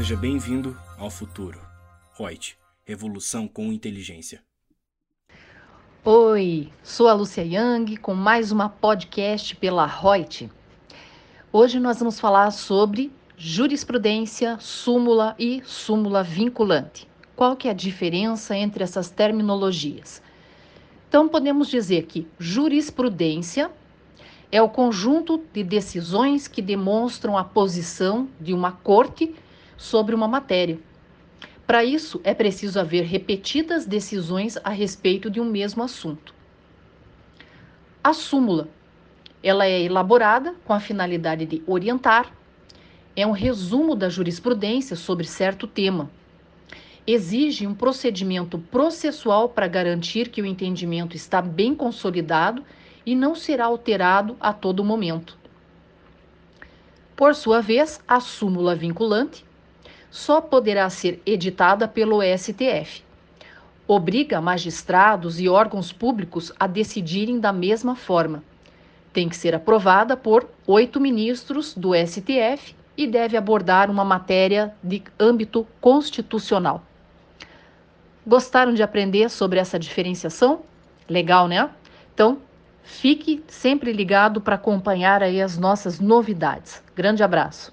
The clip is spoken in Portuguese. Seja bem-vindo ao futuro. Reut, revolução com inteligência. Oi, sou a Lúcia Yang com mais uma podcast pela Reut. Hoje nós vamos falar sobre jurisprudência, súmula e súmula vinculante. Qual que é a diferença entre essas terminologias? Então podemos dizer que jurisprudência é o conjunto de decisões que demonstram a posição de uma corte sobre uma matéria. Para isso, é preciso haver repetidas decisões a respeito de um mesmo assunto. A súmula, ela é elaborada com a finalidade de orientar, é um resumo da jurisprudência sobre certo tema. Exige um procedimento processual para garantir que o entendimento está bem consolidado e não será alterado a todo momento. Por sua vez, a súmula vinculante só poderá ser editada pelo STF. Obriga magistrados e órgãos públicos a decidirem da mesma forma. Tem que ser aprovada por 8 ministros do STF e deve abordar uma matéria de âmbito constitucional. Gostaram de aprender sobre essa diferenciação? Legal, né? Então, fique sempre ligado para acompanhar aí as nossas novidades. Grande abraço!